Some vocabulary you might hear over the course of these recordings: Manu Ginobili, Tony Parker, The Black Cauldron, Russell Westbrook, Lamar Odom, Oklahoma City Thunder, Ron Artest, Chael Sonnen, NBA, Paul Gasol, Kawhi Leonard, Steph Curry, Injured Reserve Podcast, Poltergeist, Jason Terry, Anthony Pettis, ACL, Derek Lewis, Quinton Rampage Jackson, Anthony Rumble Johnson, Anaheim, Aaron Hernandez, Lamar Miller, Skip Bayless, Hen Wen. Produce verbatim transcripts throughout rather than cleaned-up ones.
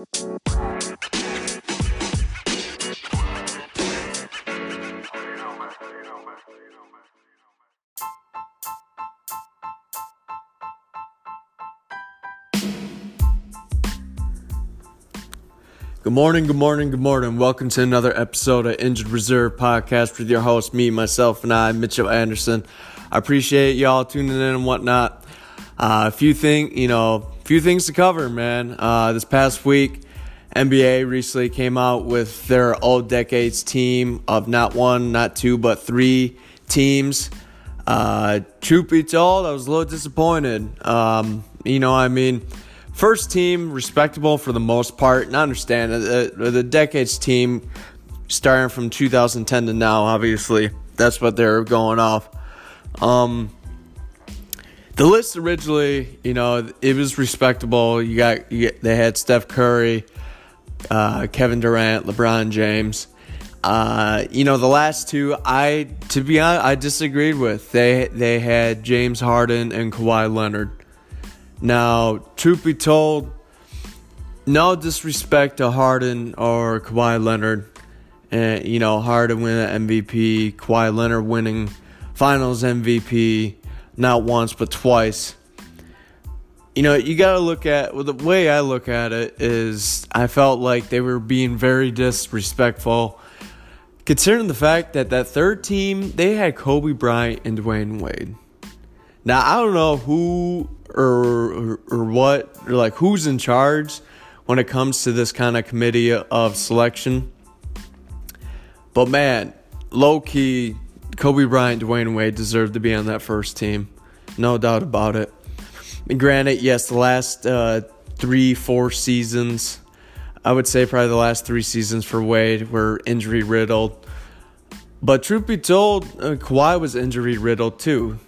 Good morning, good morning, good morning. Welcome to another episode of Injured Reserve Podcast with your host, me, myself, and I, Mitchell Anderson. I appreciate y'all tuning in and whatnot. Uh, if you think, you know... Few things to cover, man. Uh, this past week, N B A recently came out with their all-decades team of not one, not two, but three teams. Uh, truth be told, I was a little disappointed. Um, you know, I mean, first team, respectable for the most part. And I understand, the, the decades team, starting from two thousand ten to now, obviously. That's what they're going off. Um... The list originally, you know, it was respectable. You got, you got they had Steph Curry, uh, Kevin Durant, LeBron James. Uh, you know, the last two, I to be honest, I disagreed with. They they had James Harden and Kawhi Leonard. Now, truth be told, no disrespect to Harden or Kawhi Leonard, and you know, Harden winning the M V P, Kawhi Leonard winning Finals M V P. Not once, but twice. You know, you got to look at... Well, the way I look at it is I felt like they were being very disrespectful, considering the fact that that third team, they had Kobe Bryant and Dwayne Wade. Now, I don't know who or, or, or what, or like who's in charge when it comes to this kind of committee of selection. But, man, low-key... Kobe Bryant, Dwayne Wade deserved to be on that first team. No doubt about it. And granted, yes, the last uh, three, four seasons, I would say probably the last three seasons for Wade were injury-riddled. But truth be told, uh, Kawhi was injury-riddled too.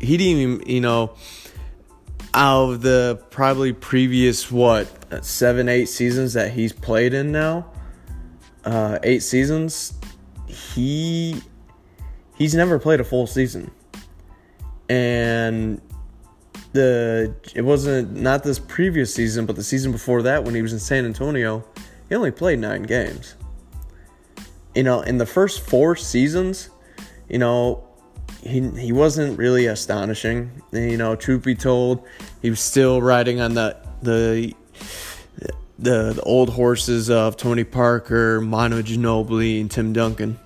He didn't even, you know, out of the probably previous, what, seven, eight seasons that he's played in now, uh, eight seasons, he... He's never played a full season. And the it wasn't not this previous season, but the season before that when he was in San Antonio, he only played nine games. You know, in the first four seasons, you know, he he wasn't really astonishing. You know, truth be told, he was still riding on the the the, the old horses of Tony Parker, Manu Ginobili, and Tim Duncan.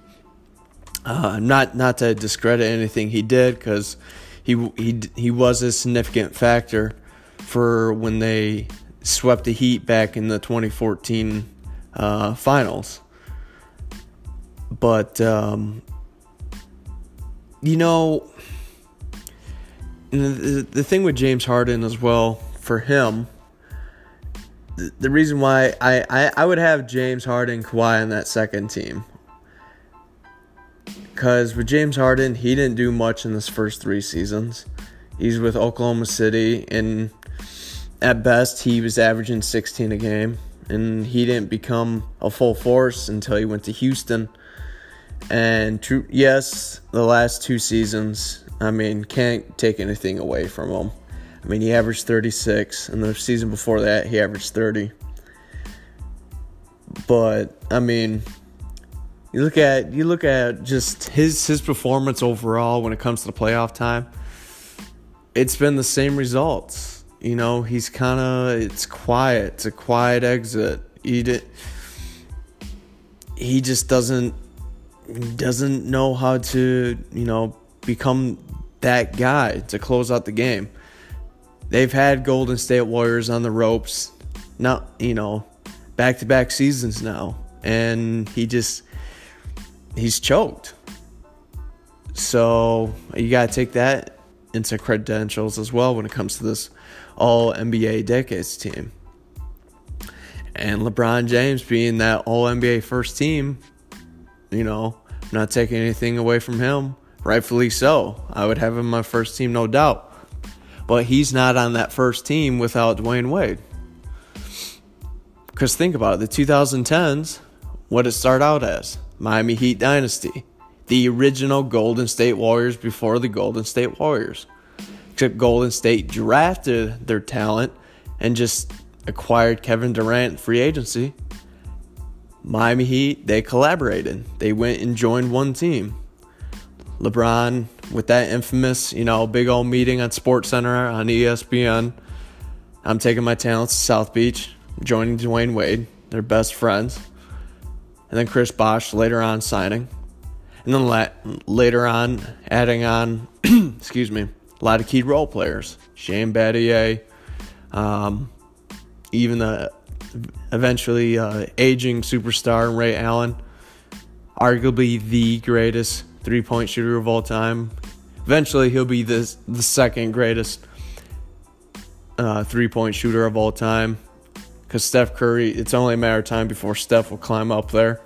Uh, not not to discredit anything he did, because he he he was a significant factor for when they swept the Heat back in the twenty fourteen uh, finals. But um, you know, the, the thing with James Harden as well for him, the, the reason why I, I, I would have James Harden, Kawhi on that second team. Because with James Harden, he didn't do much in his first three seasons. He's with Oklahoma City, and at best, he was averaging sixteen a game. And he didn't become a full force until he went to Houston. And true, yes, the last two seasons, I mean, can't take anything away from him. I mean, he averaged thirty-six, and the season before that, he averaged thirty. But, I mean... You look at you look at just his his performance overall when it comes to the playoff time. It's been the same results. You know, he's kind of it's quiet. It's a quiet exit. He did, He just doesn't doesn't know how to, you know, become that guy to close out the game. They've had Golden State Warriors on the ropes. Not, you know, back-to-back seasons now, and he just He's choked. So you got to take that into credentials as well when it comes to this all-N B A decades team. And LeBron James being that all-N B A first team, you know, not taking anything away from him. Rightfully so. I would have him on my first team, no doubt. But he's not on that first team without Dwayne Wade. Because think about it. The twenty tens, what did it start out as? Miami Heat dynasty, the original Golden State Warriors before the Golden State Warriors, except Golden State drafted their talent and just acquired Kevin Durant in free agency, Miami Heat, they collaborated. They went and joined one team. LeBron, with that infamous, you know, big old meeting on SportsCenter, on E S P N, I'm taking my talents to South Beach, joining Dwayne Wade. They're best friends. And then Chris Bosh later on signing. And then la- later on, adding on, excuse me, a lot of key role players. Shane Battier, um, even the eventually uh, aging superstar Ray Allen, arguably the greatest three-point shooter of all time. Eventually, he'll be this, the second greatest uh, three-point shooter of all time. Because Steph Curry, it's only a matter of time before Steph will climb up there.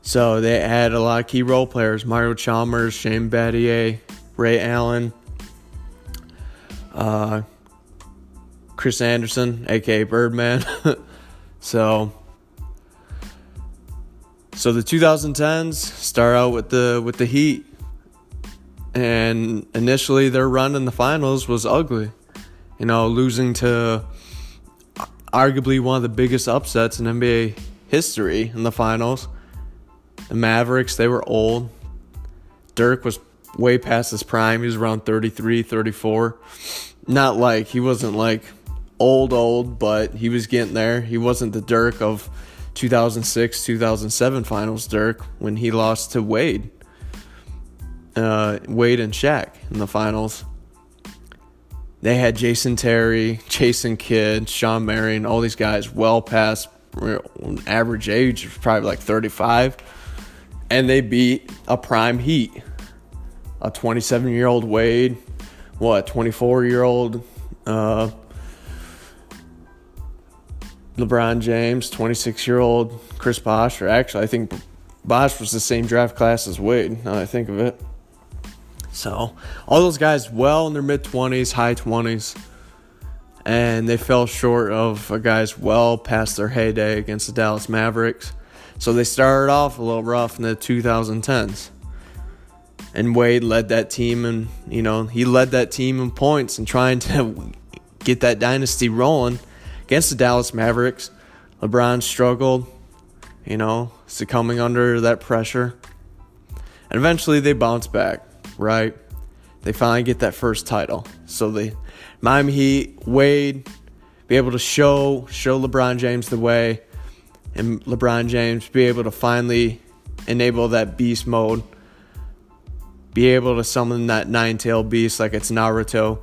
So they had a lot of key role players. Mario Chalmers, Shane Battier, Ray Allen, uh, Chris Anderson, a k a. Birdman. so so the twenty tens start out with the with the Heat. And initially their run in the finals was ugly. You know, losing to arguably one of the biggest upsets in N B A history in the finals. The Mavericks, they were old. Dirk was way past his prime. He was around thirty-three, thirty-four. Not like, he wasn't like old, old, but he was getting there. He wasn't the Dirk of two thousand six, two thousand seven finals Dirk when he lost to Wade. Uh, Wade and Shaq in the finals. They had Jason Terry, Jason Kidd, Sean Marion, all these guys well past average age, probably like thirty-five. And they beat a prime Heat. A twenty-seven-year-old Wade, what, twenty-four-year-old uh, LeBron James, twenty-six-year-old Chris Bosh. Or actually, I think Bosh was the same draft class as Wade, now that I think of it. So, all those guys well in their mid-twenties, high-twenties, and they fell short of guys well past their heyday against the Dallas Mavericks. So, they started off a little rough in the twenty tens, and Wade led that team, and, you know, he led that team in points and trying to get that dynasty rolling against the Dallas Mavericks. LeBron struggled, you know, succumbing under that pressure, and eventually they bounced back. Right, they finally get that first title. So the Miami Heat, Wade, be able to show show LeBron James the way, and LeBron James be able to finally enable that beast mode, be able to summon that nine-tailed beast like it's Naruto,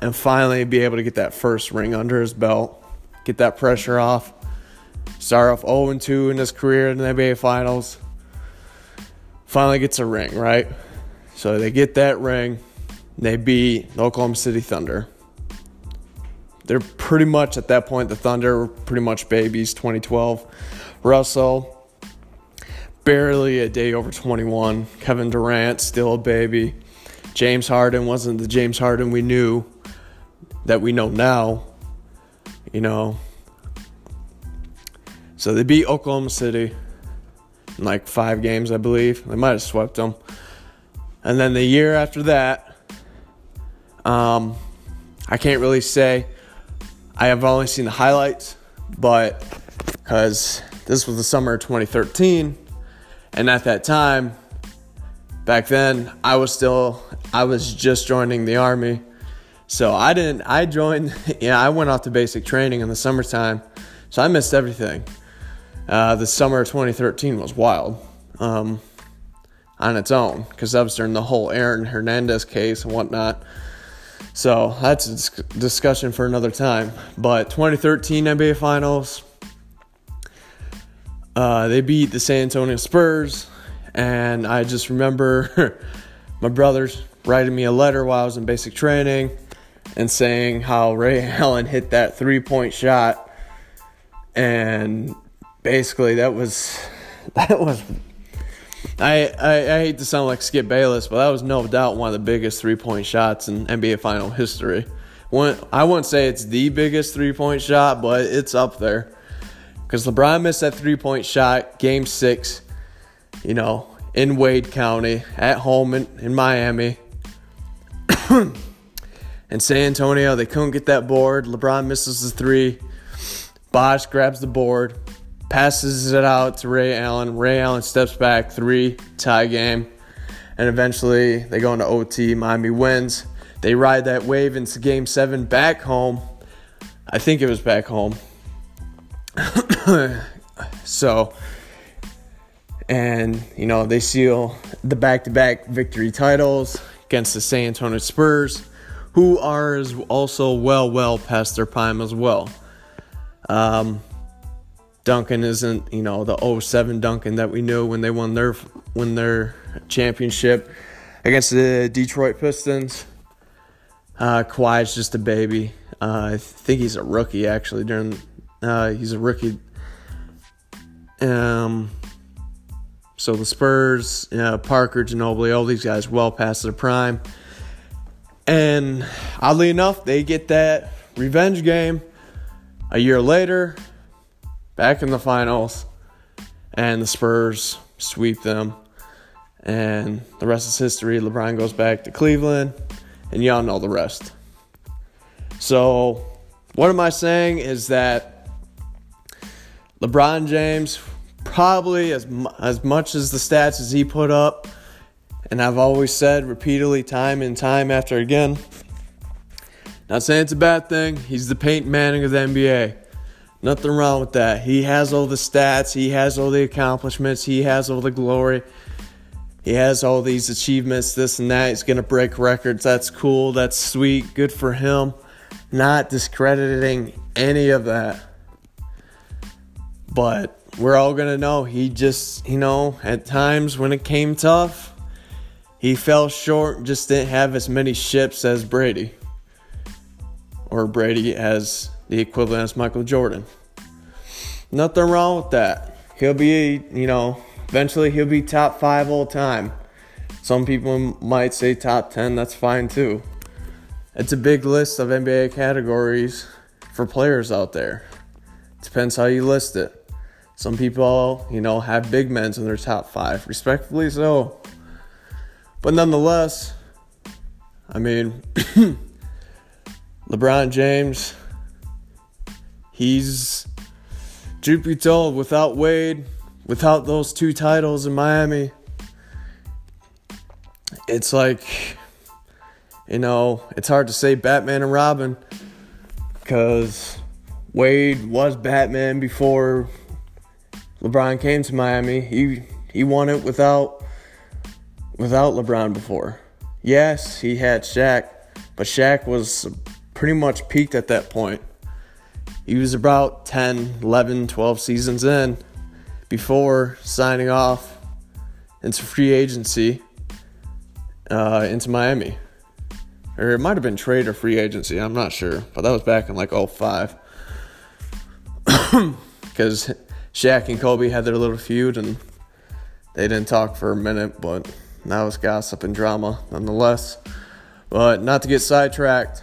and finally be able to get that first ring under his belt, get that pressure off, start off oh and two in his career in the N B A Finals. Finally gets a ring, right? So they get that ring. They beat the Oklahoma City Thunder. They're pretty much, at that point, the Thunder were pretty much babies, twenty twelve. Russell, barely a day over twenty-one. Kevin Durant, still a baby. James Harden wasn't the James Harden we knew, that we know now, you know. So they beat Oklahoma City in like five games, I believe. They might have swept them. And then the year after that, um, I can't really say. I have only seen the highlights, but because this was the summer of twenty thirteen, and at that time, back then, I was still, I was just joining the Army. So I didn't, I joined, yeah, I went off to basic training in the summertime, so I missed everything. Uh, the summer of twenty thirteen was wild um, on its own, because that was during the whole Aaron Hernandez case and whatnot. So that's a disc- discussion for another time. But twenty thirteen N B A Finals, uh, they beat the San Antonio Spurs. And I just remember my brothers writing me a letter while I was in basic training and saying how Ray Allen hit that three-point shot. And basically, that was, that was, I, I I hate to sound like Skip Bayless, but that was no doubt one of the biggest three-point shots in N B A final history. One, I wouldn't say it's the biggest three-point shot, but it's up there. Because LeBron missed that three-point shot, game six, you know, in Wade County, at home in, in Miami. And And San Antonio, they couldn't get that board. LeBron misses the three. Bosh grabs the board, passes it out to Ray Allen. Ray Allen steps back, three, tie game. And eventually they go into O T. Miami wins. They ride that wave into game seven back home. I think it was back home. So, and, you know, they seal the back-to-back victory titles against the San Antonio Spurs, who are also well, well past their prime as well. Um, Duncan isn't, you know, the oh seven Duncan that we knew when they won their won their championship against the Detroit Pistons. Uh, Kawhi's just a baby. Uh, I think he's a rookie, actually. During uh, he's a rookie. Um, so the Spurs, you know, Parker, Ginobili, all these guys well past their prime. And oddly enough, they get that revenge game a year later, back in the finals, and the Spurs sweep them. And the rest is history. LeBron goes back to Cleveland, and y'all know the rest. So what am I saying is that LeBron James, probably as as much as the stats as he put up, and I've always said repeatedly, time and time after again, not saying it's a bad thing, he's the Peyton Manning of the N B A. Nothing wrong with that. He has all the stats. He has all the accomplishments. He has all the glory. He has all these achievements, this and that. He's going to break records. That's cool. That's sweet. Good for him. Not discrediting any of that. But we're all going to know he just, you know, at times when it came tough, he fell short, just didn't have as many ships as Brady. Or Brady as the equivalent as Michael Jordan. Nothing wrong with that. He'll be, you know, eventually he'll be top five all time. Some people might say top ten. That's fine too. It's a big list of N B A categories for players out there. Depends how you list it. Some people, you know, have big men's in their top five. Respectfully so. But nonetheless, I mean, LeBron James, he's, truth be told, without Wade, without those two titles in Miami, it's like, you know, it's hard to say Batman and Robin, because Wade was Batman before LeBron came to Miami. He he won it without without LeBron before. Yes, he had Shaq, but Shaq was pretty much peaked at that point. He was about ten, eleven, twelve seasons in before signing off into free agency uh, into Miami. Or it might have been trade or free agency, I'm not sure. But that was back in like oh five. Because Shaq and Kobe had their little feud and they didn't talk for a minute. But that was gossip and drama nonetheless. But not to get sidetracked.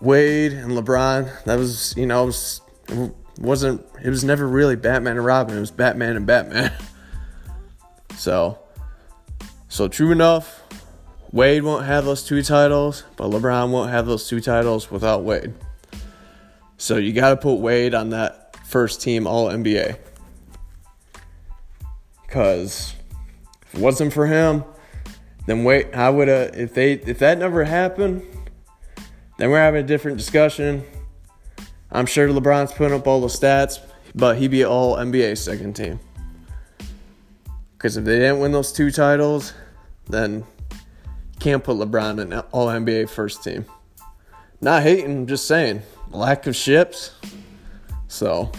Wade and LeBron, that was, you know, it, was, it wasn't, it was never really Batman and Robin. It was Batman and Batman. So, so true enough, Wade won't have those two titles, but LeBron won't have those two titles without Wade. So you got to put Wade on that first team All N B A. Because if it wasn't for him, then Wade, I would have, if they, if that never happened, then we're having a different discussion. I'm sure LeBron's putting up all the stats, but he'd be all N B A second team. Because if they didn't win those two titles, then can't put LeBron in all N B A first team. Not hating, just saying. Lack of ships. So.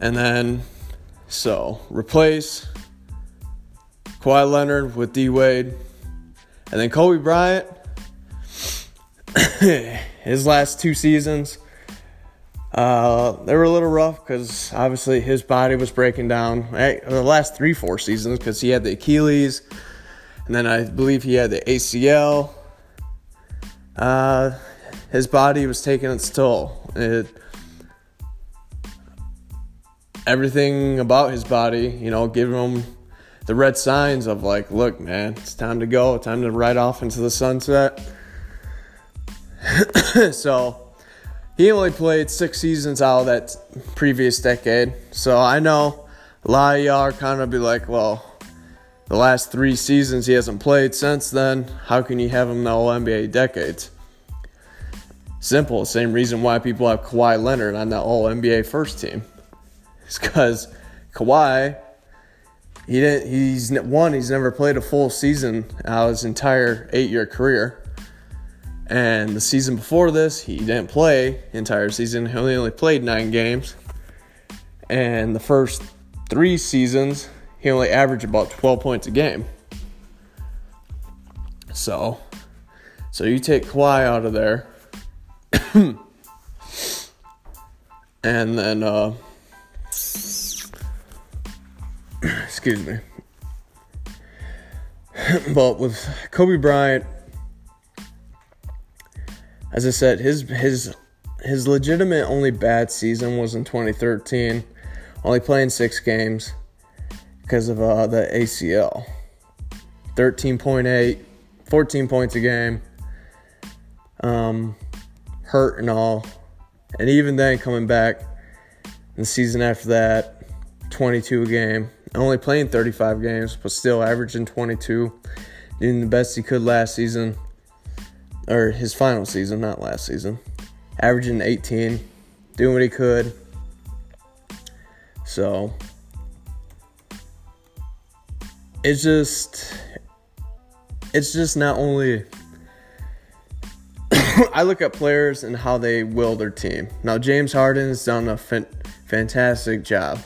And then, so, replace Kawhi Leonard with D. Wade. And then Kobe Bryant. His last two seasons, uh, they were a little rough because obviously his body was breaking down. Right? The last three, four seasons, because he had the Achilles, and then I believe he had the A C L. Uh, his body was taking its toll. It, everything about his body, you know, gave him the red signs of like, look, man, it's time to go. Time to ride off into the sunset. So he only played six seasons out of that previous decade. So I know a lot of y'all are kind of be like, well, the last three seasons he hasn't played since then. How can you have him in the whole N B A decades? Simple. Same reason why people have Kawhi Leonard on the whole N B A first team. It's because Kawhi, he didn't, he's, one, he's never played a full season out of his entire eight-year career. And the season before this, he didn't play the entire season. He only, only played nine games. And the first three seasons, he only averaged about twelve points a game. So, so you take Kawhi out of there. and then, uh, excuse me. But with Kobe Bryant, as I said, his his his legitimate only bad season was in twenty thirteen, only playing six games. Because of uh, the A C L. thirteen point eight, fourteen points a game. Um, hurt and all. And even then, coming back, the season after that, twenty-two a game. Only playing thirty-five games, but still averaging twenty-two. Doing the best he could last season. Or his final season, not last season. Averaging eighteen. Doing what he could. So... It's just, it's just not only, I look at players and how they will their team. Now, James Harden has done a fin- fantastic job,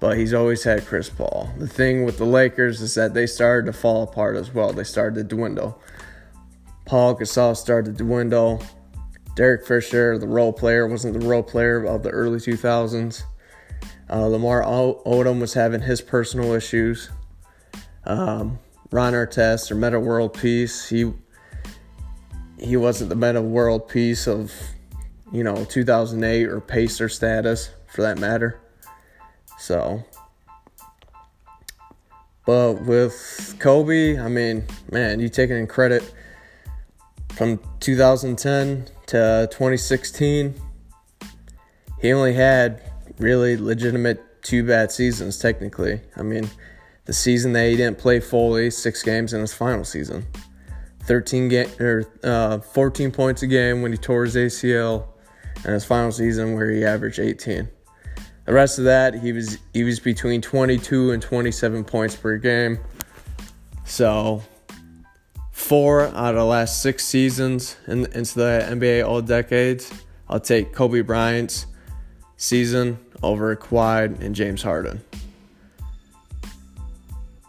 but he's always had Chris Paul. The thing with the Lakers is that they started to fall apart as well. They started to dwindle. Paul Gasol started to dwindle. Derek Fisher, the role player, wasn't the role player of the early two thousands. Uh, Lamar Odom was having his personal issues. Um, Ron Artest or Metta World Peace, he he wasn't the Metta World Peace of, you know, two thousand eight or Pacer status, for that matter. So, but with Kobe, I mean, man, you taking in credit from two thousand ten to twenty sixteen, he only had really legitimate two bad seasons, technically. I mean... The season that he didn't play fully, six games in his final season. thirteen ga- or uh, fourteen points a game when he tore his A C L, and his final season where he averaged eighteen. The rest of that, he was he was between twenty-two and twenty-seven points per game. So, four out of the last six seasons in, into the N B A all decades, I'll take Kobe Bryant's season over Kawhi and James Harden.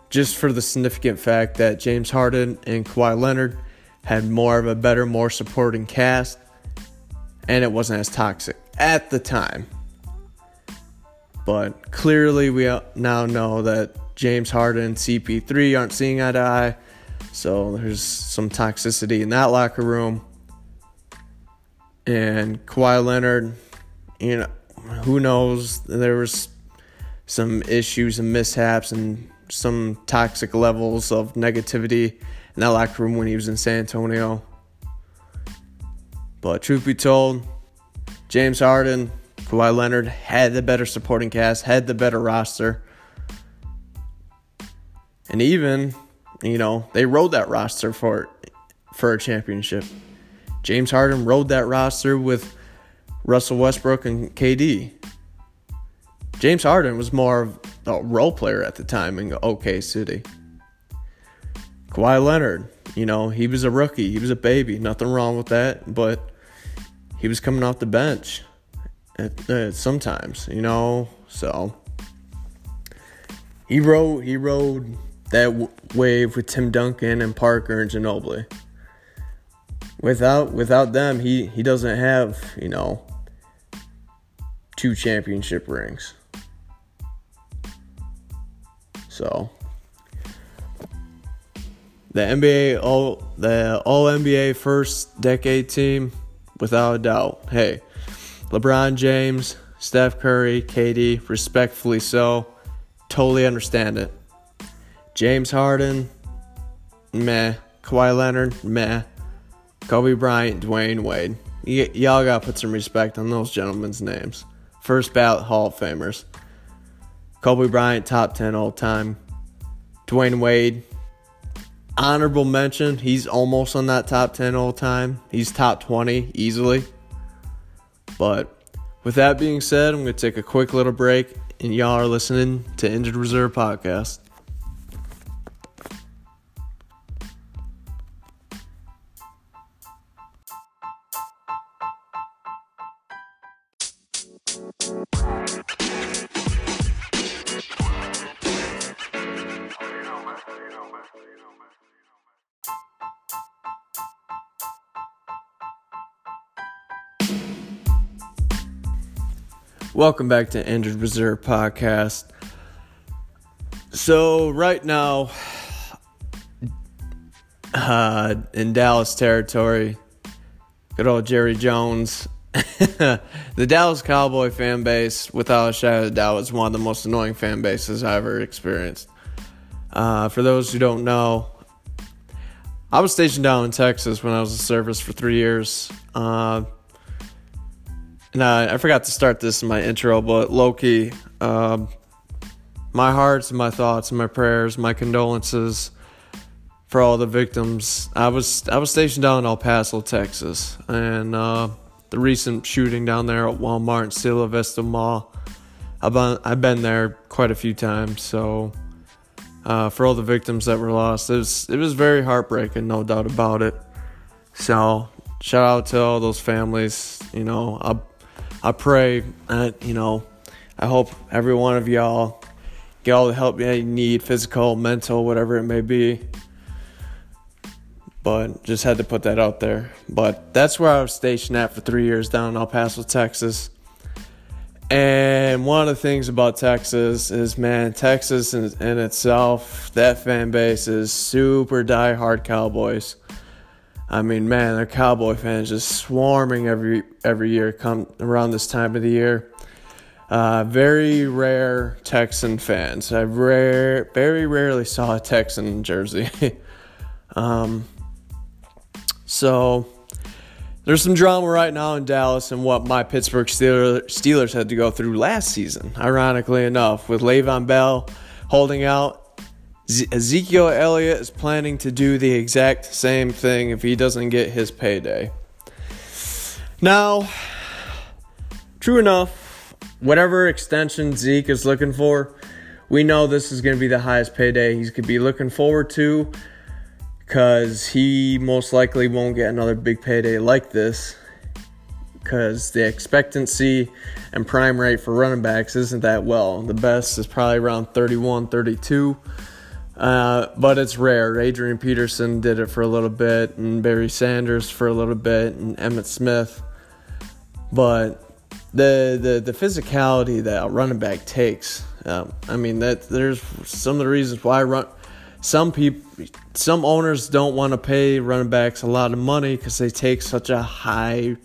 Just for the significant fact that James Harden and Kawhi Leonard had more of a better, more supporting cast, and it wasn't as toxic at the time. But clearly we now know that James Harden and C P three aren't seeing eye to eye, so there's some toxicity in that locker room. And Kawhi Leonard, you know, who knows? There was some issues and mishaps and some toxic levels of negativity in that locker room when he was in San Antonio. But truth be told, James Harden, Kawhi Leonard had the better supporting cast, had the better roster. And even, you know, they rode that roster for for a championship. James Harden rode that roster with Russell Westbrook and K D. James Harden was more of a role player at the time in OK City. Kawhi Leonard, you know, he was a rookie. He was a baby. Nothing wrong with that, but he was coming off the bench at, uh, sometimes, you know. So he rode, he rode that w- wave with Tim Duncan and Parker and Ginobili. Without without them, he, he doesn't have, you know, two championship rings. So, the N B A, all the all N B A first decade team, without a doubt. Hey, LeBron James, Steph Curry, K D, respectfully so, totally understand it. James Harden, meh. Kawhi Leonard, meh. Kobe Bryant, Dwayne Wade. Y- y'all got to put some respect on those gentlemen's names. First ballot Hall of Famers. Kobe Bryant, top ten all-time. Dwayne Wade, honorable mention. He's almost on that top ten all-time. He's top twenty easily. But with that being said, I'm going to take a quick little break, and y'all are listening to Injured Reserve Podcast. Welcome back to Injured Reserve Podcast. So right now, uh, in Dallas territory, good old Jerry Jones, the Dallas Cowboy fan base, without a shadow of a doubt, is one of the most annoying fan bases I've ever experienced. Uh, for those who don't know, I was stationed down in Texas when I was in service for three years. Uh, And I, I forgot to start this in my intro, but low-key, um, my hearts and my thoughts and my prayers, my condolences for all the victims. I was I was stationed down in El Paso, Texas, and uh, the recent shooting down there at Walmart and Cielo Vista Mall, I've been, I've been there quite a few times, so uh, for all the victims that were lost, it was, it was very heartbreaking, no doubt about it. So shout out to all those families, you know, I I pray, uh, you know, I hope every one of y'all get all the help you need, physical, mental, whatever it may be. But just had to put that out there. But that's where I was stationed at for three years down in El Paso, Texas. And one of the things about Texas is, man, Texas in, in itself, that fan base is super diehard Cowboys. I mean, man, their Cowboy fans just swarming every every year come around this time of the year. Uh, very rare Texan fans. I rare, very rarely saw a Texan jersey. um, so there's some drama right now in Dallas and what my Pittsburgh Steelers, Steelers had to go through last season, ironically enough, with Le'Veon Bell holding out. Ezekiel Elliott is planning to do the exact same thing if he doesn't get his payday. Now, true enough, whatever extension Zeke is looking for, we know this is going to be the highest payday he's going to be looking forward to because he most likely won't get another big payday like this because the expectancy and prime rate for running backs isn't that well. The best is probably around thirty-one, thirty-two. Uh, but it's rare. Adrian Peterson did it for a little bit, and Barry Sanders for a little bit, and Emmitt Smith. But the the, the physicality that a running back takes, um, I mean, that there's some of the reasons why run. Some people, some owners don't want to pay running backs a lot of money because they take such a high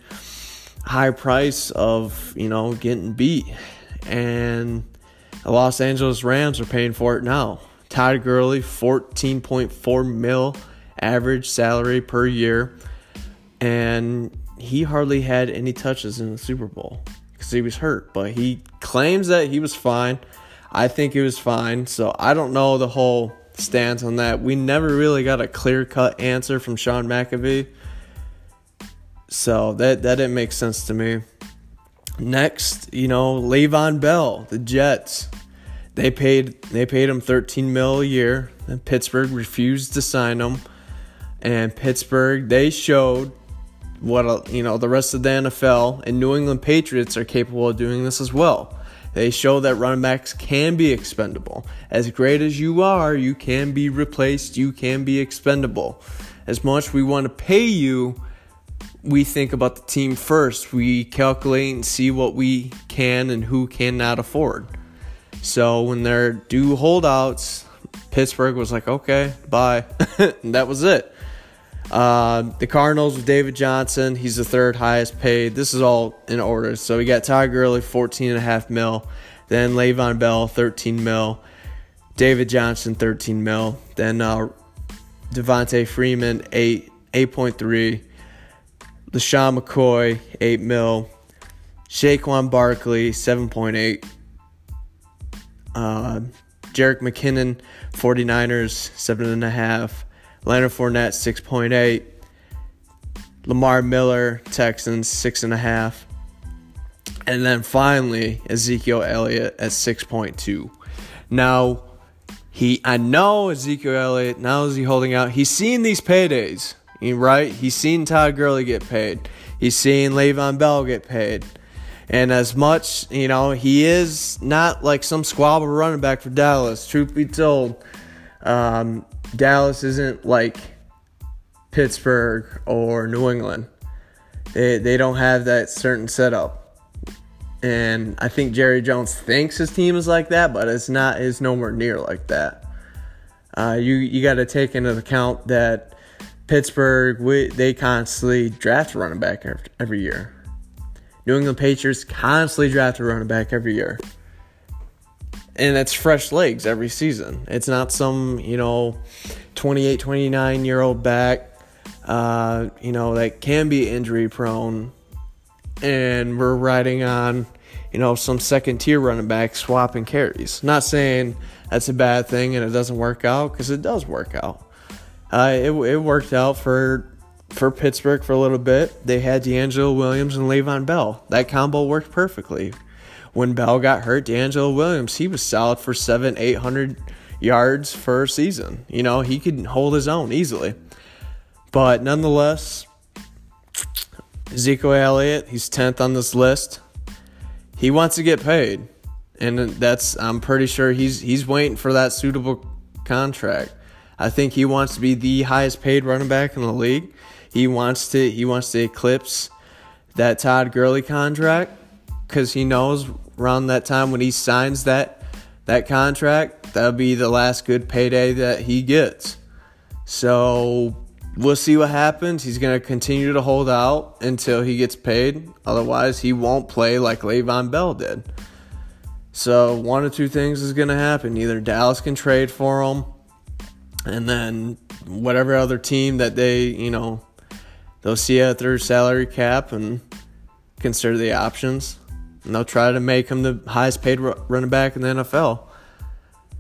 high price of, you know, getting beat, and the Los Angeles Rams are paying for it now. Todd Gurley, fourteen point four mil average salary per year. And he hardly had any touches in the Super Bowl because he was hurt. But he claims that he was fine. I think he was fine. So I don't know the whole stance on that. We never really got a clear-cut answer from Sean McAfee. So that, that didn't make sense to me. Next, you know, Le'Veon Bell, the Jets. They paid they paid him thirteen mil a year, and Pittsburgh refused to sign him. And Pittsburgh, they showed what, you know, the rest of the N F L and New England Patriots are capable of doing this as well. They show that running backs can be expendable. As great as you are, you can be replaced, you can be expendable. As much we want to pay you, we think about the team first. We calculate and see what we can and who cannot afford. So when they're due holdouts, Pittsburgh was like, okay, bye. And that was it. Uh, the Cardinals with David Johnson, he's the third highest paid. This is all in order. So we got Todd Gurley, fourteen point five mil. Then Le'Veon Bell, thirteen mil. David Johnson, thirteen mil. Then uh, Devontae Freeman, eight, eight point three. LeSean McCoy, eight mil. Saquon Barkley, seven point eight. Uh, Jerick McKinnon, 49ers, seven point five. Leonard Fournette, six point eight. Lamar Miller, Texans, six point five. And then finally, Ezekiel Elliott at six point two. Now, he, I know Ezekiel Elliott, now is he holding out? He's seen these paydays, right? He's seen Todd Gurley get paid. He's seen Le'Veon Bell get paid. And as much, you know, he is not like some squabble running back for Dallas. Truth be told, um, Dallas isn't like Pittsburgh or New England. They they don't have that certain setup. And I think Jerry Jones thinks his team is like that, but it's not. It's nowhere near like that. Uh, you you got to take into account that Pittsburgh, we, they constantly draft a running back every, every year. New England Patriots constantly draft a running back every year. And it's fresh legs every season. It's not some, you know, twenty-eight, twenty-nine-year-old back, uh, you know, that can be injury-prone. And we're riding on, you know, some second-tier running back swapping carries. Not saying that's a bad thing and it doesn't work out, because it does work out. Uh, it it worked out for for Pittsburgh for a little bit. They had D'Angelo Williams and Le'Veon Bell. That combo worked perfectly. When Bell got hurt, D'Angelo Williams, he was solid for seven, eight hundred yards for a season. You know, he could hold his own easily. But nonetheless, Ezekiel Elliott, he's tenth on this list. He wants to get paid, and that's, I'm pretty sure he's he's waiting for that suitable contract. I think he wants to be the highest paid running back in the league. He wants to he wants to eclipse that Todd Gurley contract, because he knows around that time when he signs that that contract, that'll be the last good payday that he gets. So we'll see what happens. He's going to continue to hold out until he gets paid. Otherwise, he won't play like Le'Veon Bell did. So one of two things is going to happen. Either Dallas can trade for him, and then whatever other team that they, you know, they'll see at their salary cap and consider the options. And they'll try to make him the highest paid running back in the N F L.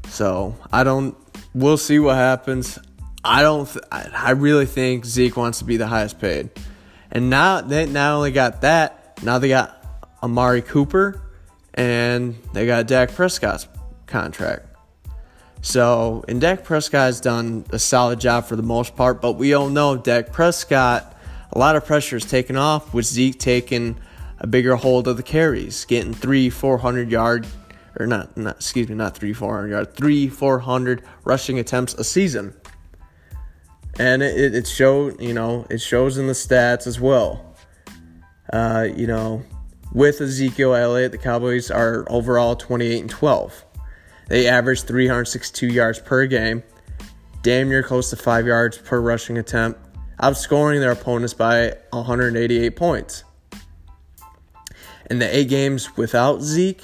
So I don't – we'll see what happens. I don't. Th- I really think Zeke wants to be the highest paid, and now they not only got that, now they got Amari Cooper, and they got Dak Prescott's contract. So, and Dak Prescott's done a solid job for the most part, but we all know Dak Prescott, a lot of pressure is taken off with Zeke taking a bigger hold of the carries, getting three, four hundred yard, or not, not excuse me, not three, four hundred yard, three, four hundred rushing attempts a season. And it, it showed, you know, it shows in the stats as well. Uh, you know, with Ezekiel Elliott, the Cowboys are overall twenty-eight and twelve. They average three hundred sixty-two yards per game, damn near close to five yards per rushing attempt, outscoring their opponents by one hundred eighty-eight points. In the eight games without Zeke,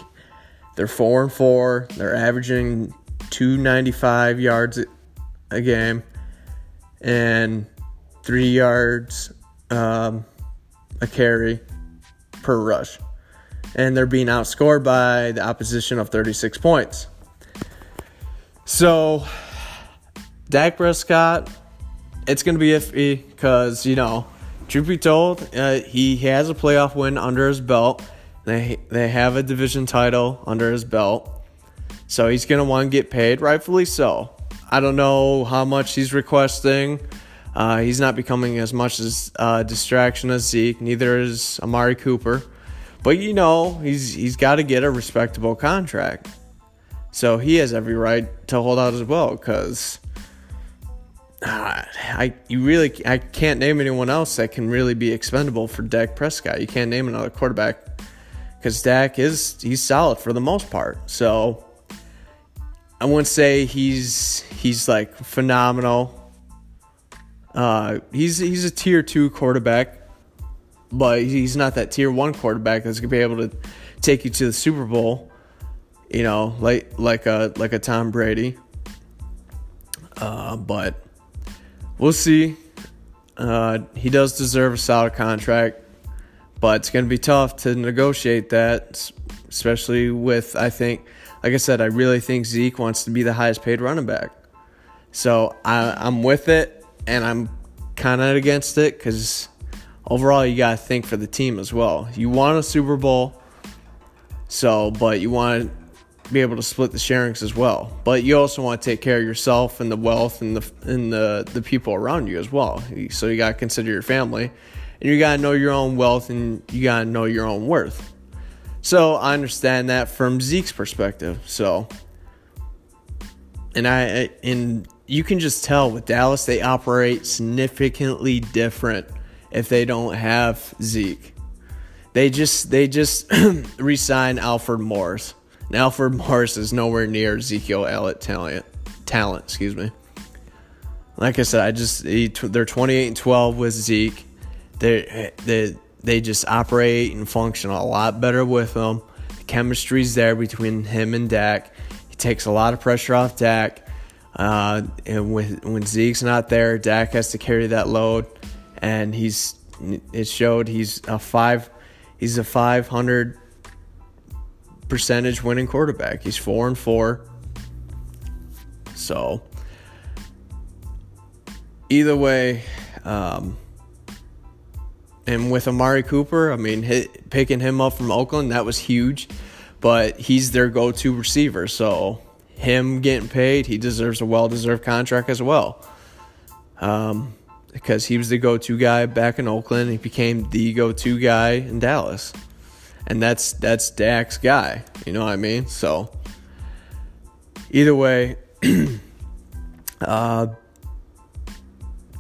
they're four and four. They're averaging two hundred ninety-five yards a game and three yards um, a carry per rush. And they're being outscored by the opposition of thirty-six points. So, Dak Prescott, it's going to be iffy because, you know, truth be told, uh, he has a playoff win under his belt. They, they have a division title under his belt. So, he's going to want to get paid, rightfully so. I don't know how much he's requesting. Uh, he's not becoming as much as uh, distraction as Zeke. Neither is Amari Cooper. But, you know, he's he's got to get a respectable contract. So he has every right to hold out as well, because uh, I you really I can't name anyone else that can really be expendable for Dak Prescott. You can't name another quarterback, because Dak is he's solid for the most part. So I wouldn't say he's he's like phenomenal. Uh, he's he's a tier two quarterback, but he's not that tier one quarterback that's gonna be able to take you to the Super Bowl. you know, like like a like a Tom Brady. Uh, but we'll see. Uh, he does deserve a solid contract, but it's going to be tough to negotiate that, especially with, I think, like I said, I really think Zeke wants to be the highest paid running back. So I, I'm with it, and I'm kind of against it because overall you got to think for the team as well. You want a Super Bowl, so but you want to be able to split the sharings as well. But you also want to take care of yourself and the wealth and the and the, the people around you as well. So you got to consider your family. And you got to know your own wealth, and you got to know your own worth. So I understand that from Zeke's perspective. So, and I, and you can just tell with Dallas, they operate significantly different if they don't have Zeke. They just, they just re-sign Alfred Morris. And Alfred Morris is nowhere near Ezekiel Elliott talent, talent, excuse me. Like I said, I just, they're twenty-eight and twelve with Zeke. They they they just operate and function a lot better with him. The chemistry's there between him and Dak. He takes a lot of pressure off Dak. Uh, and with, when Zeke's not there, Dak has to carry that load. And he's it showed he's a five he's a five hundred percentage winning quarterback. He's four and four. So either way. Um, And with Amari Cooper, I mean, hit, picking him up from Oakland, that was huge. But he's their go-to receiver. So him getting paid, he deserves a well-deserved contract as well. Um, because he was the go-to guy back in Oakland. He became the go-to guy in Dallas. And that's that's Dak's guy. You know what I mean? So either way, uh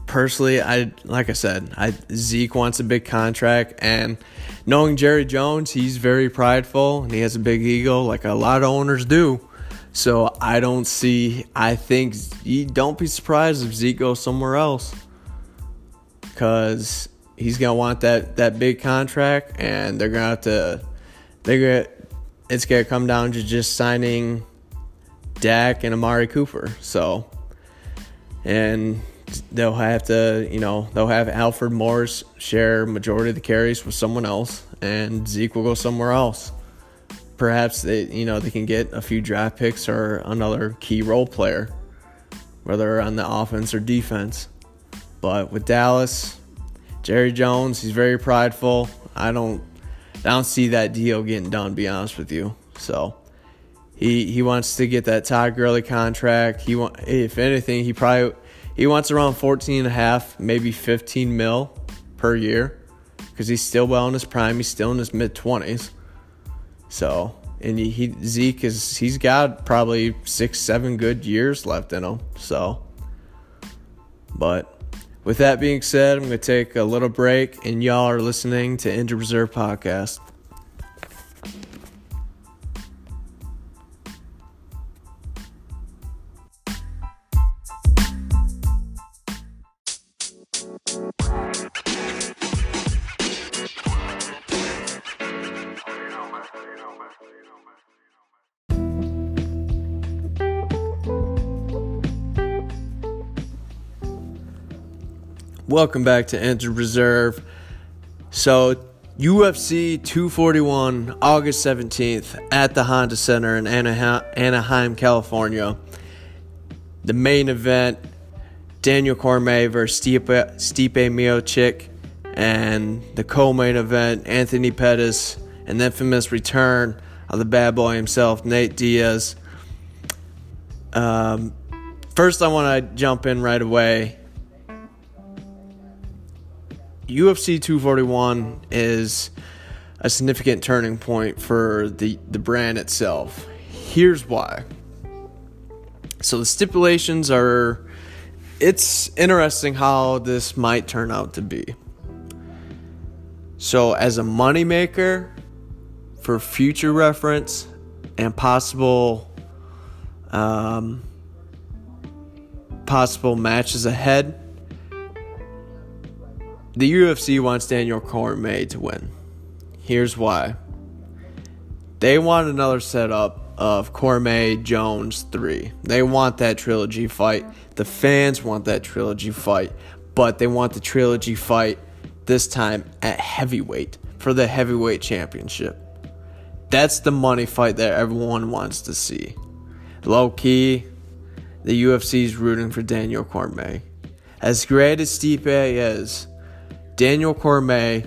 personally, I like I said, I, Zeke wants a big contract, and knowing Jerry Jones, he's very prideful and he has a big ego, like a lot of owners do. So I don't see. I think you don't be surprised if Zeke goes somewhere else, because he's gonna want that, that big contract, and they're gonna have to. They're gonna. It's gonna come down to just signing Dak and Amari Cooper. So, and. They'll have to, you know, they'll have Alfred Morris share majority of the carries with someone else, and Zeke will go somewhere else. Perhaps they, you know, they can get a few draft picks or another key role player, whether on the offense or defense. But with Dallas, Jerry Jones, he's very prideful. I don't, I don't see that deal getting done, to be honest with you. So. He he wants to get that Todd Gurley contract. He want, if anything, he probably he wants around fourteen and a half, maybe fifteen mil per year, because he's still well in his prime. He's still in his mid twenties. So and he, he Zeke is he's got probably six seven good years left in him. So, but with that being said, I'm gonna take a little break, and y'all are listening to Injured Reserve Podcast. Welcome back to Injured Reserve. So, U F C two forty-one, August seventeenth, at the Honda Center in Anaheim, California. The main event, Daniel Cormier versus Stipe, Stipe Miocic, and the co-main event, Anthony Pettis, and the infamous return of the bad boy himself, Nate Diaz. Um, first, I want to jump in right away. U F C two forty-one is a significant turning point for the, the brand itself. Here's why. So the stipulations are... It's interesting how this might turn out to be. So as a moneymaker, for future reference, and possible, um, possible matches ahead... The U F C wants Daniel Cormier to win. Here's why. They want another setup of Cormier, Jones, three. They want that trilogy fight. The fans want that trilogy fight. But they want the trilogy fight this time at heavyweight for the heavyweight championship. That's the money fight that everyone wants to see. Low-key, the U F C is rooting for Daniel Cormier. As great as Stipe is, Daniel Cormier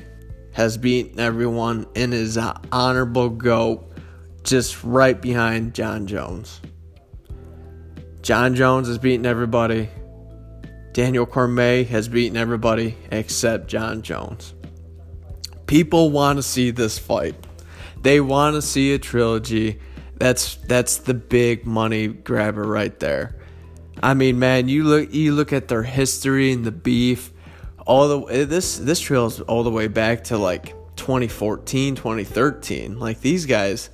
has beaten everyone and is an honorable GOAT just right behind John Jones. John Jones has beaten everybody. Daniel Cormier has beaten everybody except John Jones. People want to see this fight. They want to see a trilogy. That's that's the big money grabber right there. I mean, man, you look you look at their history and the beef. All the this this trails all the way back to like twenty fourteen, twenty thirteen. Like these guys,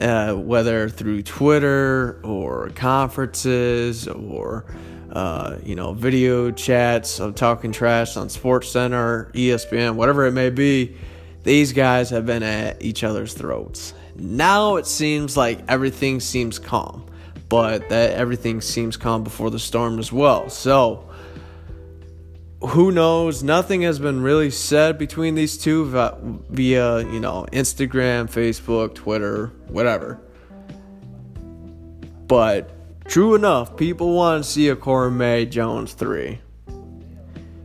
uh, whether through Twitter or conferences or uh, you know video chats of talking trash on SportsCenter, E S P N, whatever it may be, these guys have been at each other's throats. Now it seems like everything seems calm, but that everything seems calm before the storm as well. So. Who knows? Nothing has been really said between these two via, you know, Instagram, Facebook, Twitter, whatever. But true enough, people want to see a Cormier Jones three.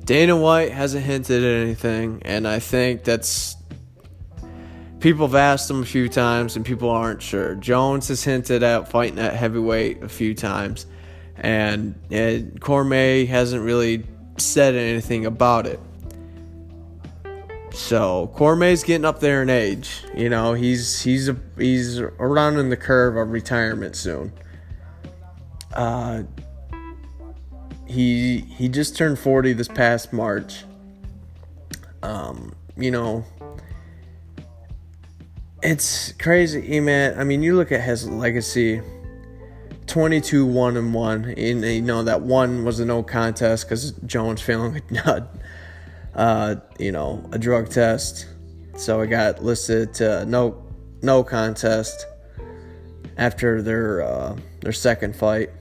Dana White hasn't hinted at anything, and I think that's... People have asked him a few times, and people aren't sure. Jones has hinted at fighting at heavyweight a few times, and, and Cormier hasn't really... said anything about it. So Cormier's getting up there in age. You know, he's he's a, he's around in the curve of retirement soon. Uh, he he just turned forty this past March. Um, you know, it's crazy, man. I mean, you look at his legacy. twenty-two one and one, and you know that one was a no contest because Jones failing a, uh, you know, a drug test, so it got listed to no, no contest after their uh, their second fight.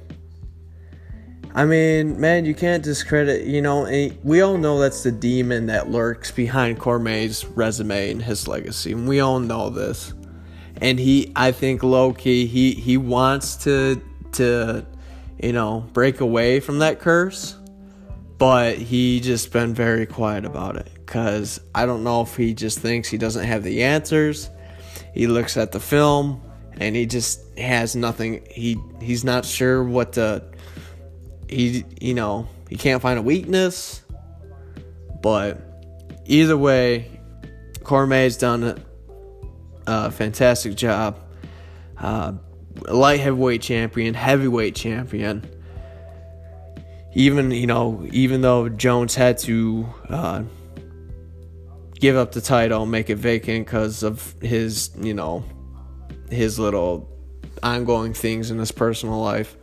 I mean, man, you can't discredit, you know, we all know that's the demon that lurks behind Cormier's resume and his legacy, and we all know this, and he, I think, low key, he he wants to. to, you know, break away from that curse, but he just been very quiet about it, because I don't know if he just thinks he doesn't have the answers. He looks at the film, and he just has nothing, he, he's not sure what to, he, you know, he can't find a weakness, but either way, Cormier's done a, a fantastic job, uh, light heavyweight champion, heavyweight champion. Even, you know, even though Jones had to uh, give up the title, make it vacant because of his, you know, his little ongoing things in his personal life.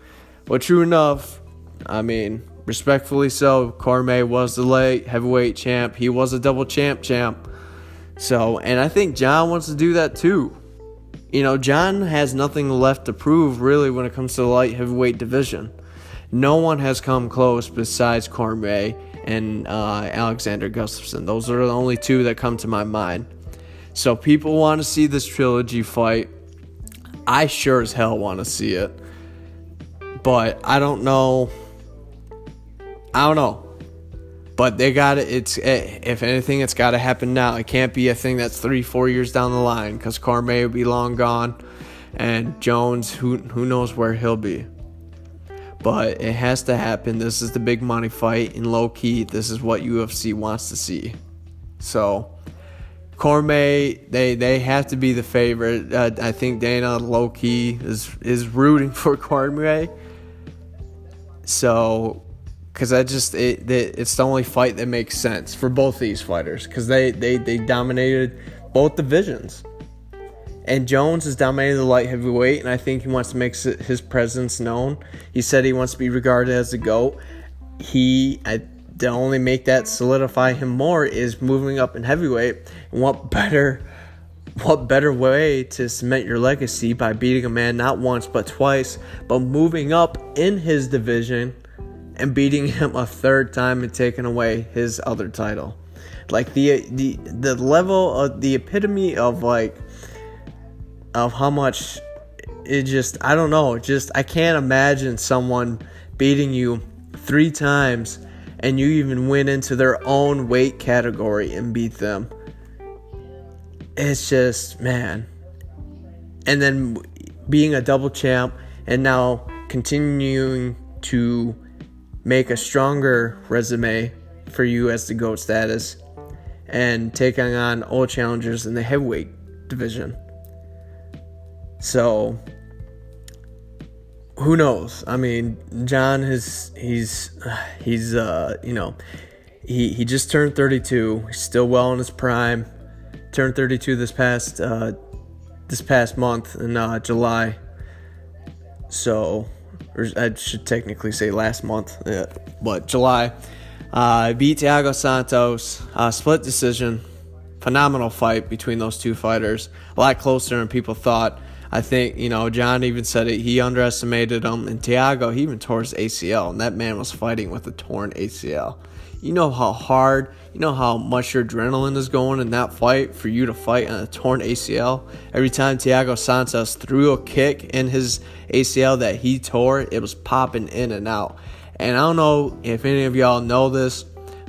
But true enough, I mean, respectfully so, Cormier was the light heavyweight champ. He was a double champ champ. So, and I think John wants to do that too. You know, John has nothing left to prove, really, when it comes to the light heavyweight division. No one has come close besides Cormier and uh, Alexander Gustafson. Those are the only two that come to my mind. So people want to see this trilogy fight. I sure as hell want to see it. But I don't know. I don't know. But they got it. It's if anything, it's got to happen now. It can't be a thing that's three, four years down the line, because Cormier will be long gone, and Jones, who who knows where he'll be. But it has to happen. This is the big money fight, and low key, this is what U F C wants to see. So, Cormier, they they have to be the favorite. Uh, I think Dana low key is is rooting for Cormier. So. Because I just it, it, it's the only fight that makes sense for both these fighters. Because they, they, they dominated both divisions. And Jones has dominated the light heavyweight. And I think he wants to make his presence known. He said he wants to be regarded as the GOAT. He, I, the only make that solidify him more is moving up in heavyweight. And what better what better way to cement your legacy by beating a man not once but twice, but moving up in his division and beating him a third time and taking away his other title? Like the the the level of the epitome of like of how much it just I don't know just I can't imagine someone beating you three times and you even went into their own weight category and beat them. It's just, man. And then being a double champ and now continuing to make a stronger resume for you as the GOAT status and taking on all challengers in the heavyweight division. So, who knows? I mean, John has, he's, he's, uh, you know, he, he just turned thirty-two. He's still well in his prime. Turned thirty-two this past uh, this past month in uh, July, so or I should technically say last month, yeah, but July. Uh, beat Thiago Santos, uh, split decision, phenomenal fight between those two fighters. A lot closer than people thought. I think you know John even said it. He underestimated him, and Thiago he even tore his A C L, and that man was fighting with a torn A C L. You know how hard, you know how much your adrenaline is going in that fight for you to fight on a torn A C L. Every time Thiago Santos threw a kick in his A C L that he tore, it was popping in and out. And I don't know if any of y'all know this,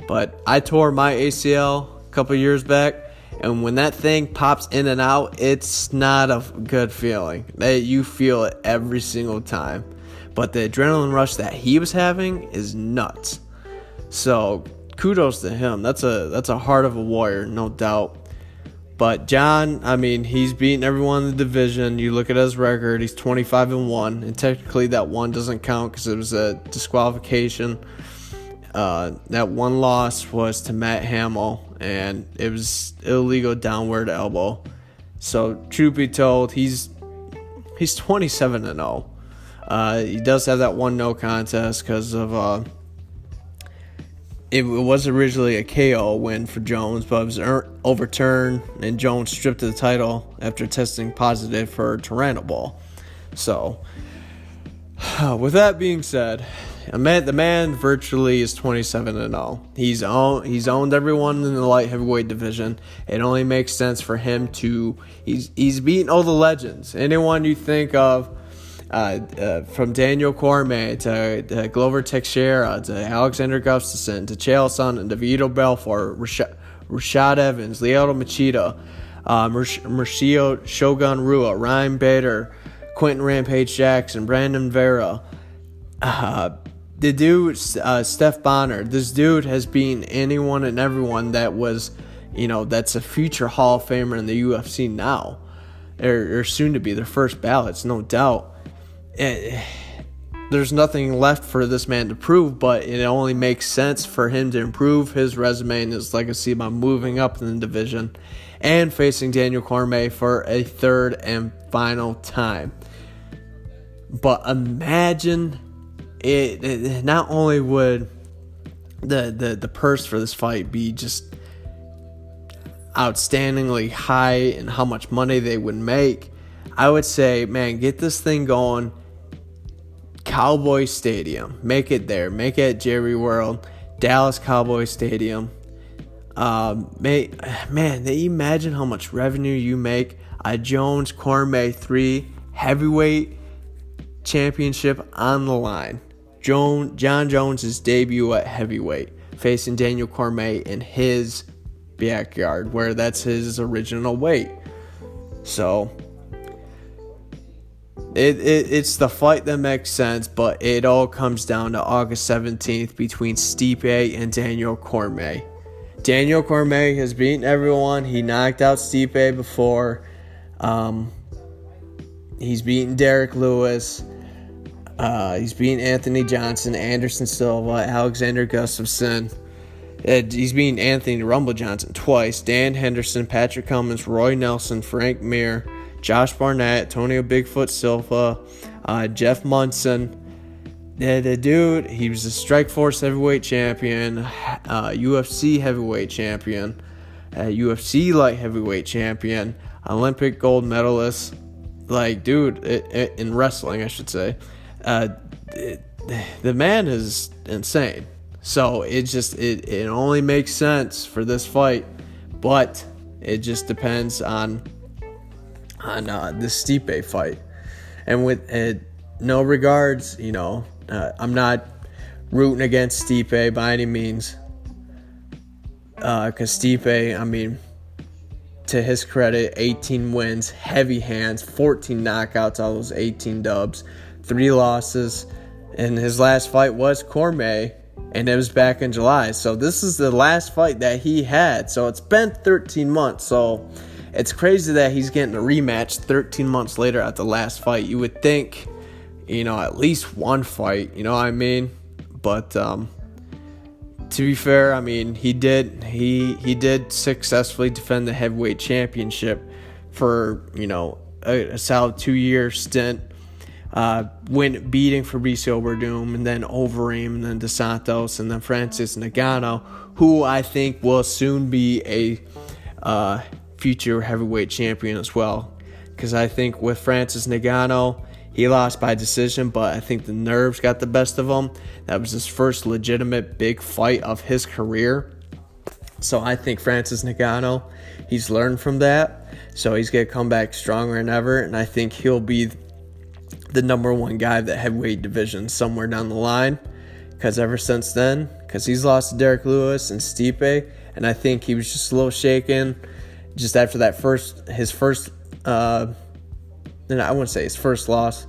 but I tore my A C L a couple years back. And when that thing pops in and out, it's not a good feeling. You feel it every single time. But the adrenaline rush that he was having is nuts. So kudos to him. That's a that's a heart of a warrior, no doubt. But John, I mean, he's beaten everyone in the division. You look at his record; he's twenty-five and one, and technically that one doesn't count because it was a disqualification. Uh, that one loss was to Matt Hamill, and it was illegal downward elbow. So truth be told, he's he's twenty-seven and oh. Uh, he does have that one no contest because of. Uh, It was originally a K O win for Jones, but it was overturned, and Jones stripped the title after testing positive for Tyranno Ball. So, with that being said, a man, the man virtually is twenty-seven and oh. He's owned, he's owned everyone in the light heavyweight division. It only makes sense for him to... He's, he's beaten all the legends. Anyone you think of... Uh, uh, from Daniel Cormier to, to Glover Teixeira to Alexander Gustafson to Chael Sonnen to Vito Belfort, Rashad, Rashad Evans, Lyoto Machida, uh, Mauricio Shogun Rua, Ryan Bader, Quentin Rampage Jackson, Brandon Vera, uh, the dude uh, Steph Bonner. This dude has been anyone and everyone that was, you know, that's a future Hall of Famer in the U F C now, or, or soon to be their first ballots, no doubt. It, there's nothing left for this man to prove, but it only makes sense for him to improve his resume and his legacy by moving up in the division and facing Daniel Cormier for a third and final time. But imagine it, it not only would the, the, the purse for this fight be just outstandingly high and how much money they would make, I would say, man, get this thing going. Cowboy Stadium. Make it there. Make it at Jerry World. Dallas Cowboy Stadium. Um, may, man, they imagine how much revenue you make. A Jones Cormier three heavyweight championship on the line. John, John Jones' debut at heavyweight. Facing Daniel Cormier in his backyard, where that's his original weight. So... It, it It's the fight that makes sense, but it all comes down to August seventeenth between Stipe and Daniel Cormier. Daniel Cormier has beaten everyone. He knocked out Stipe before. Um, he's beaten Derek Lewis. Uh, he's beaten Anthony Johnson, Anderson Silva, Alexander Gustafson. He's beaten Anthony Rumble Johnson twice. Dan Henderson, Patrick Cummins, Roy Nelson, Frank Mir. Josh Barnett, Antonio Bigfoot Silva, uh, Jeff Munson. The, the dude, he was a Strikeforce heavyweight champion, uh, U F C heavyweight champion, a U F C light heavyweight champion, Olympic gold medalist, like, dude, it, it, in wrestling, I should say. Uh, it, the man is insane. So it just, it, it only makes sense for this fight, but it just depends on on uh, the Stipe fight. And with it, no regards, you know, uh, I'm not rooting against Stipe by any means. Uh, because Stipe, I mean, to his credit, eighteen wins, heavy hands, fourteen knockouts, all those eighteen dubs, three losses. And his last fight was Cormier, and it was back in July. So this is the last fight that he had. So it's been thirteen months. So it's crazy that he's getting a rematch thirteen months later at the last fight. You would think, you know, at least one fight, you know what I mean? But um, to be fair, I mean, he did he he did successfully defend the heavyweight championship for, you know, a, a solid two-year stint. Uh, went beating Fabricio Werdum, and then Overeem, and then DeSantos, and then Francis Ngannou, who I think will soon be a uh, future heavyweight champion as well. Because I think with Francis Ngannou, he lost by decision, but I think the nerves got the best of him. That was his first legitimate big fight of his career. So I think Francis Ngannou, he's learned from that. So he's going to come back stronger than ever, and I think he'll be the number one guy of the heavyweight division somewhere down the line, because ever since then, because he's lost to Derek Lewis and Stipe, and I think he was just a little shaken just after that first, his first, uh, and I wouldn't say his first loss,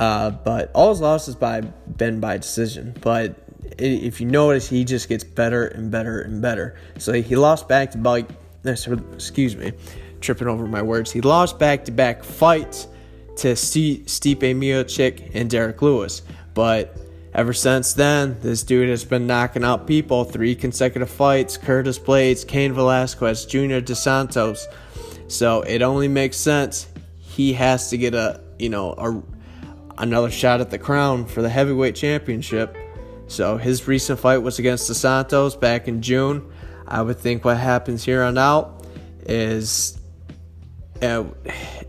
uh, but all his losses by been by decision. But if you notice, he just gets better and better and better. So he lost back to back, excuse me, tripping over my words. He lost back to back fights to Stipe Miocic and Derek Lewis. But ever since then, this dude has been knocking out people. Three consecutive fights, Curtis Blades, Cain Velasquez, Junior DeSantos. So it only makes sense he has to get a, you know, a, another shot at the crown for the heavyweight championship. So his recent fight was against DeSantos back in June. I would think what happens here on out is uh,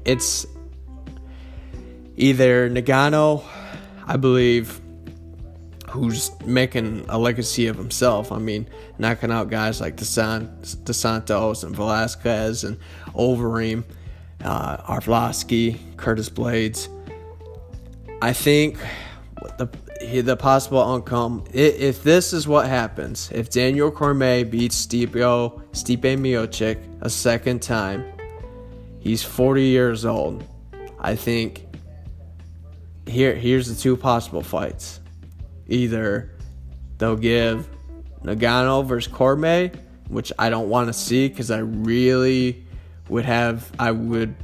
it's either Ngannou, I believe, who's making a legacy of himself. I mean, knocking out guys like DeSantos and Velasquez and Overeem, uh, Arlovski, Curtis Blades. I think the the possible outcome, if this is what happens, if Daniel Cormier beats Stipe, Stipe Miocic a second time, he's forty years old. I think... Here, here's the two possible fights. Either they'll give Ngannou versus Cormier, which I don't want to see, because I really would have, I would,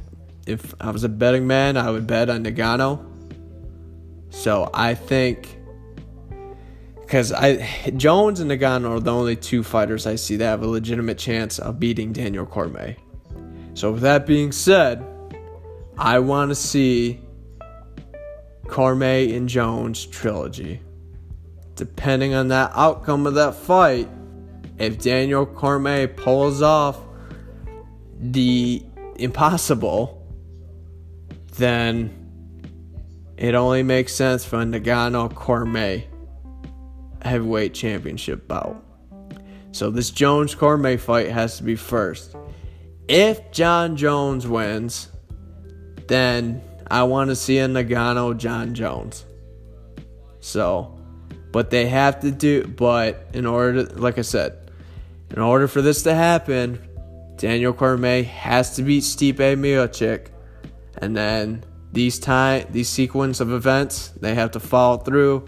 if I was a betting man, I would bet on Ngannou. So I think, because I Jones and Ngannou are the only two fighters I see that have a legitimate chance of beating Daniel Cormier. So with that being said, I want to see Cormier and Jones trilogy. Depending on that outcome of that fight, if Daniel Cormier pulls off the impossible, then it only makes sense for a Ngannou Cormier heavyweight championship bout. So this Jones Cormier fight has to be first. If John Jones wins, then I want to see a Ngannou John Jones. So, but they have to do, but in order to, like I said, in order for this to happen, Daniel Cormier has to beat Stipe Miocic, and then these time, these sequence of events, they have to follow through,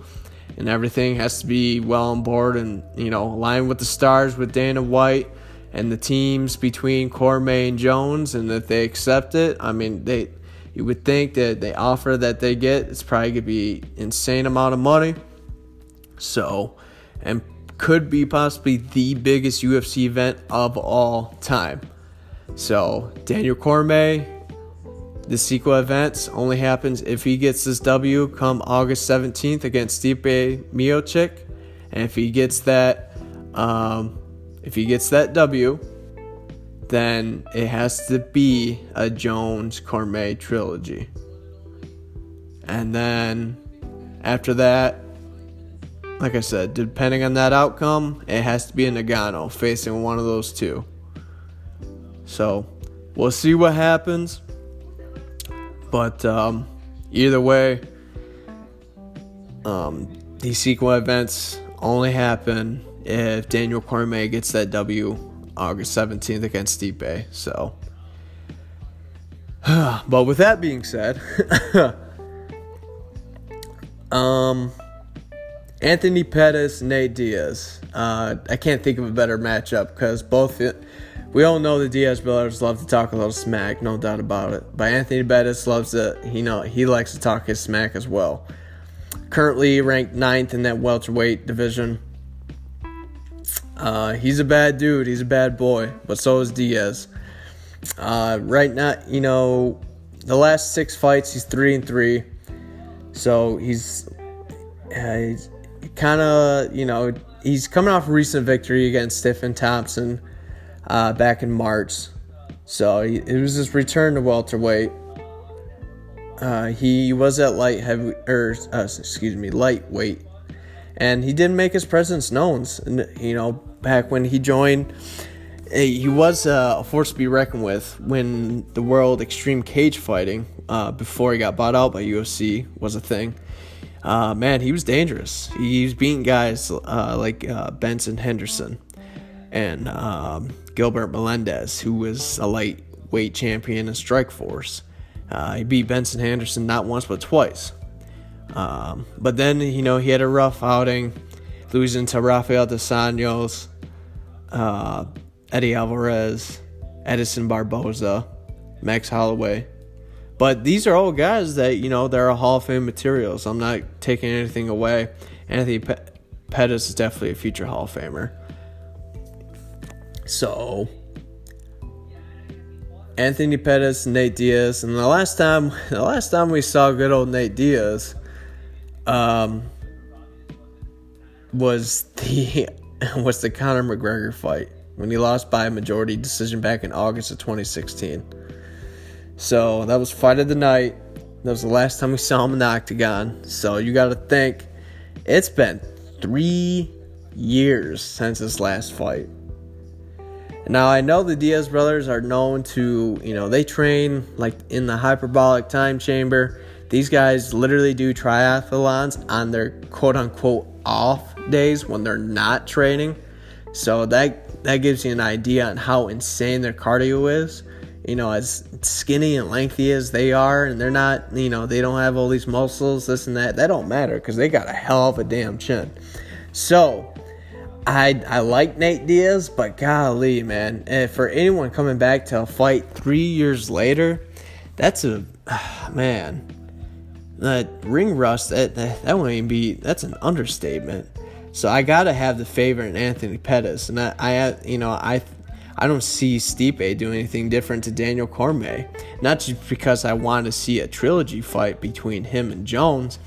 and everything has to be well on board and, you know, aligned with the stars with Dana White and the teams between Cormier and Jones, and if they accept it, I mean, they... You would think that the offer that they get, it's probably going to be insane amount of money. So, and could be possibly the biggest U F C event of all time. So, Daniel Cormier, the sequel events only happens if he gets this W come August seventeenth against Stipe Miocic. And if he gets that, um, if he gets that W, then it has to be a Jones-Cormier trilogy. And then after that, like I said, depending on that outcome, it has to be a Nagano facing one of those two. So we'll see what happens. But um, either way, um, these sequel events only happen if Daniel Cormier gets that W August seventeenth against Stipe. So, but with that being said, um, Anthony Pettis, Nate Diaz. Uh, I can't think of a better matchup because both. It, We all know the Diaz brothers love to talk a little smack, no doubt about it. But Anthony Pettis loves to, you know, he likes to talk his smack as well. Currently ranked ninth in that welterweight division. Uh, he's a bad dude. He's a bad boy. But so is Diaz. Uh, right now, you know, the last six fights, he's three and three. So he's, uh, he's kind of, you know, he's coming off a recent victory against Stephen Thompson. Uh, back in March. So he, it was his return to welterweight. Uh, he was at light heavy, or uh, excuse me, lightweight, and he didn't make his presence known. You know, back when he joined, he was uh, a force to be reckoned with when the world extreme cage fighting, uh, before he got bought out by U F C, was a thing. Uh, man, he was dangerous. He was beating guys uh, like uh, Benson Henderson and um, Gilbert Melendez, who was a lightweight champion in Strikeforce. Uh, he beat Benson Henderson not once but twice. Um, but then, you know, he had a rough outing, losing to Rafael dos Anjos, uh, Eddie Alvarez, Edison Barboza, Max Holloway. But these are all guys that, you know, they're Hall of Fame materials. I'm not taking anything away. Anthony Pettis is definitely a future Hall of Famer. So, Anthony Pettis, Nate Diaz, and the last time, the last time we saw good old Nate Diaz, um, was the was the Conor McGregor fight when he lost by a majority decision back in August of twenty sixteen. So that was fight of the night. That was the last time we saw him in the octagon. So you got to think, it's been three years since his last fight. Now, I know the Diaz brothers are known to, you know, they train, like, in the hyperbolic time chamber. These guys literally do triathlons on their quote-unquote off days when they're not training. So that that gives you an idea on how insane their cardio is. You know, as skinny and lengthy as they are, and they're not, you know, they don't have all these muscles, this and that. That don't matter because they got a hell of a damn chin. So I I like Nate Diaz, but golly, man, and for anyone coming back to a fight three years later, that's a man. That ring rust, that that, that wouldn't even be. That's an understatement. So I gotta have the favorite in Anthony Pettis, and I, I you know I I don't see Stipe doing anything different to Daniel Cormier. Not just because I want to see a trilogy fight between him and Jones,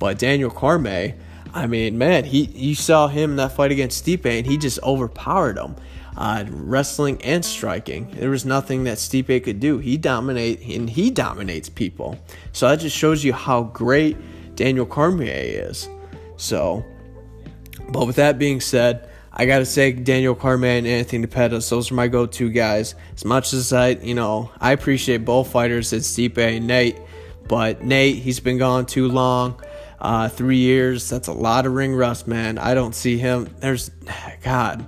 but Daniel Cormier. I mean, man, he you saw him in that fight against Stipe, and he just overpowered him, uh, wrestling and striking. There was nothing that Stipe could do. He dominate, and he dominates people. So that just shows you how great Daniel Cormier is. So, but with that being said, I gotta say Daniel Cormier and Anthony Pettis, those are my go-to guys. As much as I, you know, I appreciate both fighters, it's Stipe and Nate, but Nate, he's been gone too long. Uh, three years, that's a lot of ring rust, man. I don't see him. There's, God,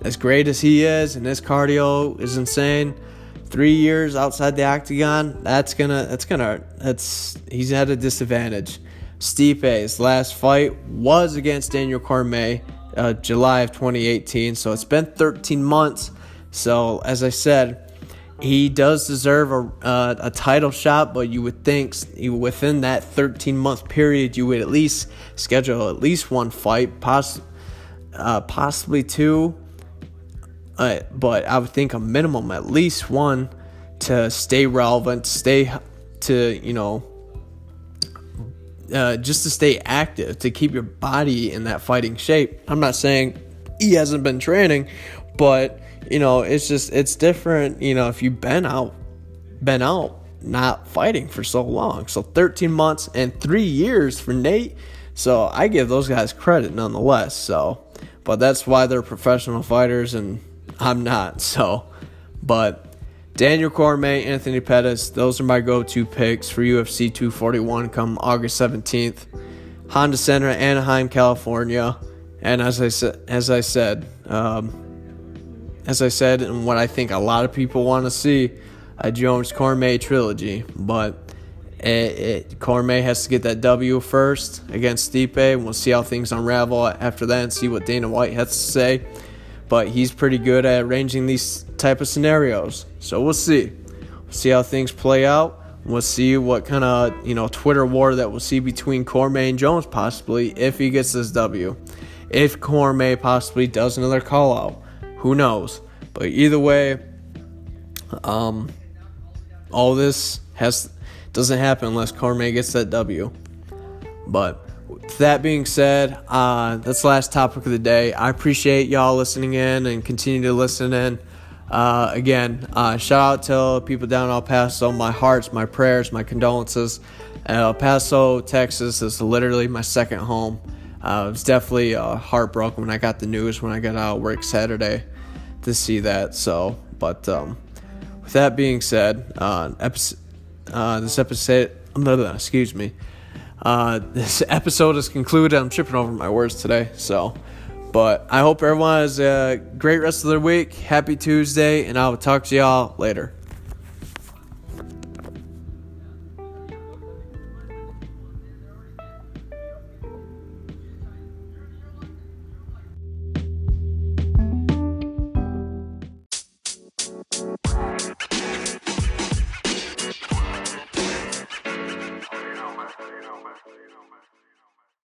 as great as he is, and his cardio is insane. Three years outside the octagon, that's gonna, that's gonna, that's, he's at a disadvantage. Stipe's last fight was against Daniel Cormier, uh, July of twenty eighteen, so it's been thirteen months. So, as I said, he does deserve a uh, a title shot, but you would think within that thirteen-month period, you would at least schedule at least one fight, poss- uh, possibly two. Uh, but I would think a minimum at least one to stay relevant, stay to, you know, uh, just to stay active, to keep your body in that fighting shape. I'm not saying he hasn't been training, but you know, it's just, it's different, you know, if you've been out, been out, not fighting for so long. So thirteen months and three years for Nate. So I give those guys credit nonetheless. So, but that's why they're professional fighters and I'm not. So, but Daniel Cormier, Anthony Pettis, those are my go-to picks for U F C two forty-one come August seventeenth. Honda Center, Anaheim, California. And as I said, as I said, um, as I said, and what I think a lot of people want to see, a Jones Cormier trilogy. But it, it, Cormier has to get that W first against Stipe, and we'll see how things unravel after that and see what Dana White has to say. But he's pretty good at arranging these type of scenarios. So we'll see. We'll see how things play out. We'll see what kind of, you know, Twitter war that we'll see between Cormier and Jones possibly if he gets this W. If Cormier possibly does another call-out. Who knows? But either way, um, all this has doesn't happen unless Cormier gets that W. But with that being said, uh, that's the last topic of the day. I appreciate y'all listening in and continue to listen in. Uh, again, uh, shout out to people down in El Paso. My hearts, my prayers, my condolences. El Paso, Texas is literally my second home. Uh, it was definitely uh, heartbroken when I got the news when I got out of work Saturday to see that. So, but um, with that being said, uh, episode, uh, this episode, excuse me. Uh, this episode is concluded. I'm tripping over my words today. So, but I hope everyone has a great rest of their week. Happy Tuesday, and I will talk to y'all later.